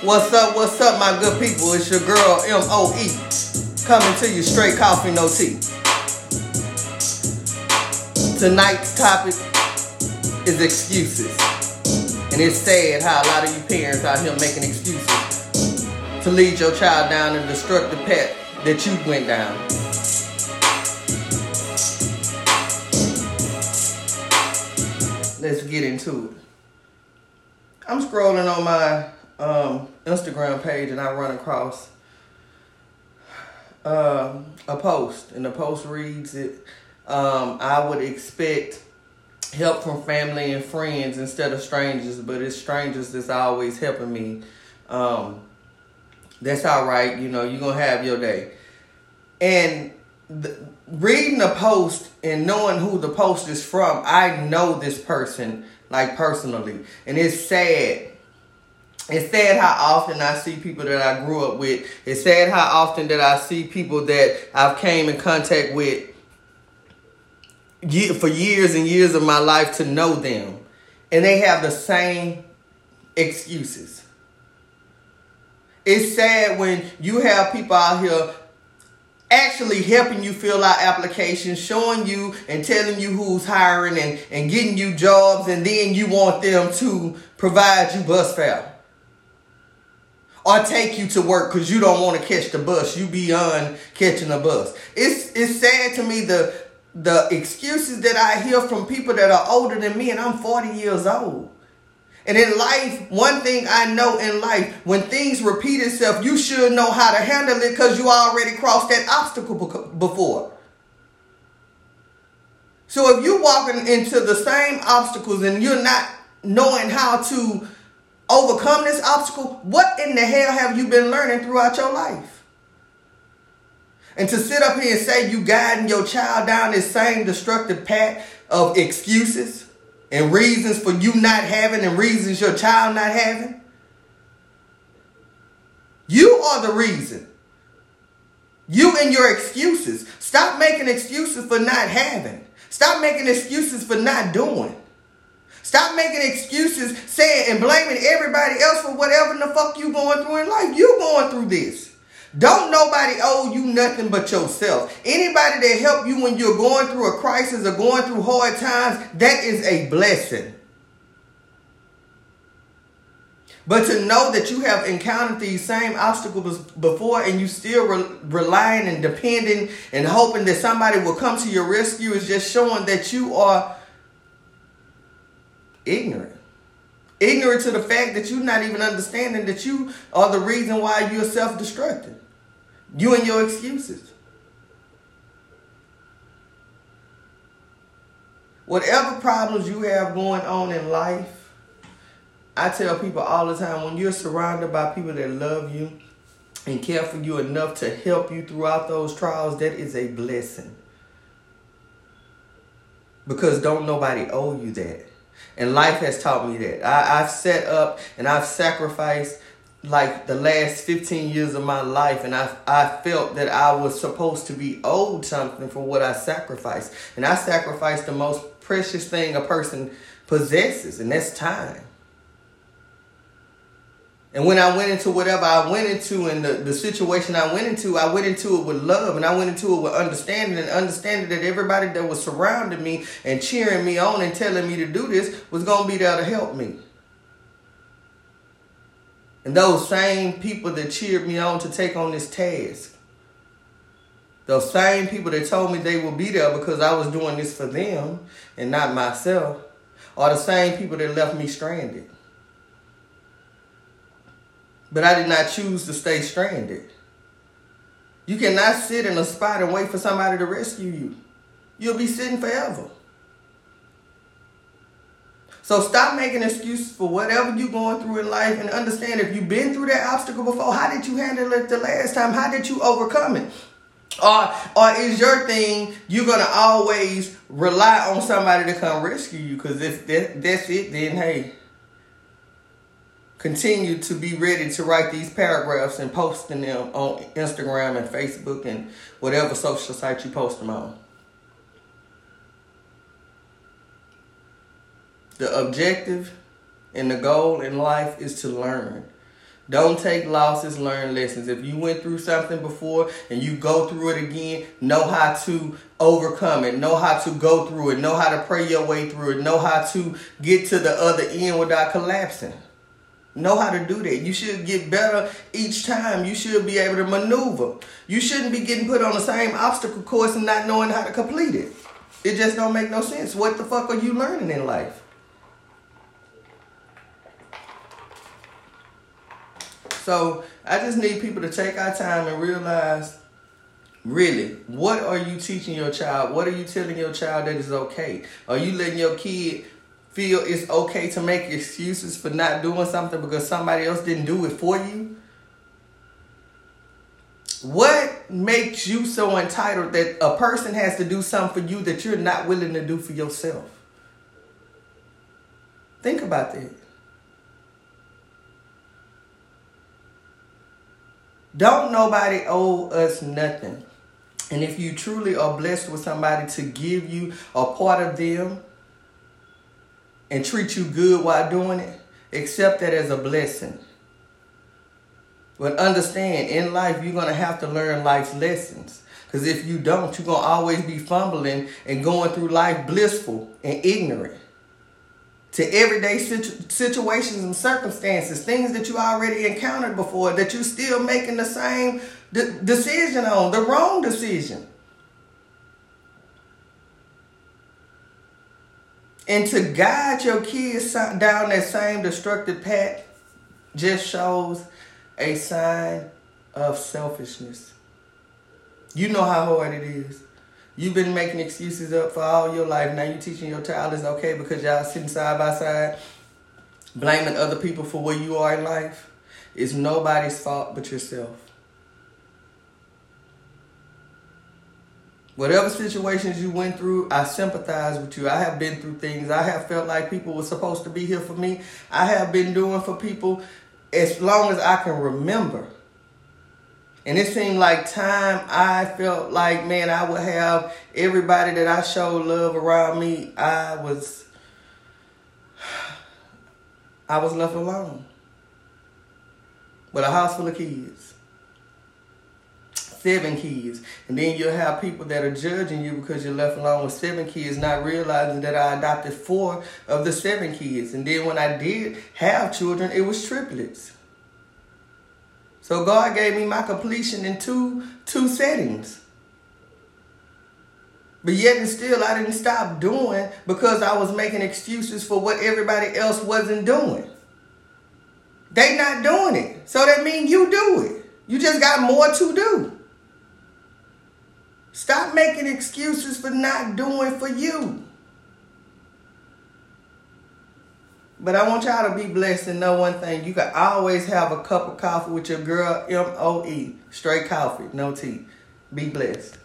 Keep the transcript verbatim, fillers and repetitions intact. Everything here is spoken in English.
What's up, what's up, my good people? It's your girl, M O E, coming to you straight coffee, no tea. Tonight's topic is excuses. And it's sad how a lot of you parents out here making excuses to lead your child down the destructive path that you went down. Let's get into it. I'm scrolling on my um, Instagram page and I run across uh, a post. And the post reads, it, um, I would expect help from family and friends instead of strangers, but it's strangers that's always helping me. Um, that's all right. You know, you're going to have your day. And the, reading the post and knowing who the post is from, I know this person, like, personally. And it's sad. It's sad how often I see people that I grew up with. It's sad how often that I see people that I've came in contact with for years and years of my life to know them, and they have the same excuses. It's sad when you have people out here actually helping you fill out applications, showing you and telling you who's hiring and, and getting you jobs, and then you want them to provide you bus fare or take you to work because you don't want to catch the bus. You beyond catching a bus. It's it's sad to me the The excuses that I hear from people that are older than me, and I'm forty years old. And in life, one thing I know in life, when things repeat itself, you should know how to handle it because you already crossed that obstacle before. So if you're walking into the same obstacles and you're not knowing how to overcome this obstacle, what in the hell have you been learning throughout your life? And to sit up here and say you guiding your child down this same destructive path of excuses and reasons for you not having and reasons your child not having. You are the reason. You and your excuses. Stop making excuses for not having. Stop making excuses for not doing. Stop making excuses saying and blaming everybody else for whatever the fuck you going through in life. You going through this. Don't nobody owe you nothing but yourself. Anybody that help you when you're going through a crisis or going through hard times, that is a blessing. But to know that you have encountered these same obstacles before and you still re- relying and depending and hoping that somebody will come to your rescue is just showing that you are ignorant. Ignorant to the fact that you're not even understanding that you are the reason why you're self-destructing. You and your excuses. Whatever problems you have going on in life, I tell people all the time, when you're surrounded by people that love you and care for you enough to help you throughout those trials, that is a blessing. Because don't nobody owe you that. And life has taught me that. I, I've set up and I've sacrificed like the last fifteen years of my life. And I I felt that I was supposed to be owed something for what I sacrificed. And I sacrificed the most precious thing a person possesses. And that's time. And when I went into whatever I went into and the, the situation I went into, I went into it with love and I went into it with understanding and understanding that everybody that was surrounding me and cheering me on and telling me to do this was going to be there to help me. And those same people that cheered me on to take on this task, those same people that told me they would be there because I was doing this for them and not myself, are the same people that left me stranded. But I did not choose to stay stranded. You cannot sit in a spot and wait for somebody to rescue you. You'll be sitting forever. So stop making excuses for whatever you're going through in life and understand if you've been through that obstacle before, how did you handle it the last time? How did you overcome it? Or, or is your thing you're going to always rely on somebody to come rescue you? Because if that, that's it, then hey. Continue to be ready to write these paragraphs and posting them on Instagram and Facebook and whatever social site you post them on. The objective and the goal in life is to learn. Don't take losses, learn lessons. If you went through something before and you go through it again, know how to overcome it. Know how to go through it. Know how to pray your way through it. Know how to get to the other end without collapsing. Know how to do that. You should get better each time. You should be able to maneuver. You shouldn't be getting put on the same obstacle course and not knowing how to complete it. It just don't make no sense. What the fuck are you learning in life? So I just need people to take our time and realize, really, what are you teaching your child? What are you telling your child that is okay? Are you letting your kid feel it's okay to make excuses for not doing something because somebody else didn't do it for you? What makes you so entitled that a person has to do something for you that you're not willing to do for yourself? Think about that. Don't nobody owe us nothing. And if you truly are blessed with somebody to give you a part of them and treat you good while doing it, accept that as a blessing. But understand, in life, you're going to have to learn life's lessons. Because if you don't, you're going to always be fumbling and going through life blissful and ignorant to everyday situ- situations and circumstances, things that you already encountered before that you're still making the same de- decision on, the wrong decision. And to guide your kids down that same destructive path just shows a sign of selfishness. You know how hard it is. You've been making excuses up for all your life. Now you're teaching your child it's okay because y'all sitting side by side, blaming other people for where you are in life. It's nobody's fault but yourself. Whatever situations you went through, I sympathize with you. I have been through things. I have felt like people were supposed to be here for me. I have been doing for people as long as I can remember. And it seemed like time, I felt like, man, I would have everybody that I showed love around me. I was, I was left alone with a house full of kids, seven kids. And then you'll have people that are judging you because you're left alone with seven kids, not realizing that I adopted four of the seven kids. And then when I did have children, it was triplets. So God gave me my completion in two, two settings. But yet and still I didn't stop doing because I was making excuses for what everybody else wasn't doing. They not doing it. So that means you do it. You just got more to do. Stop making excuses for not doing for you. But I want y'all to be blessed and know one thing. You can always have a cup of coffee with your girl, M O E. Straight coffee, no tea. Be blessed.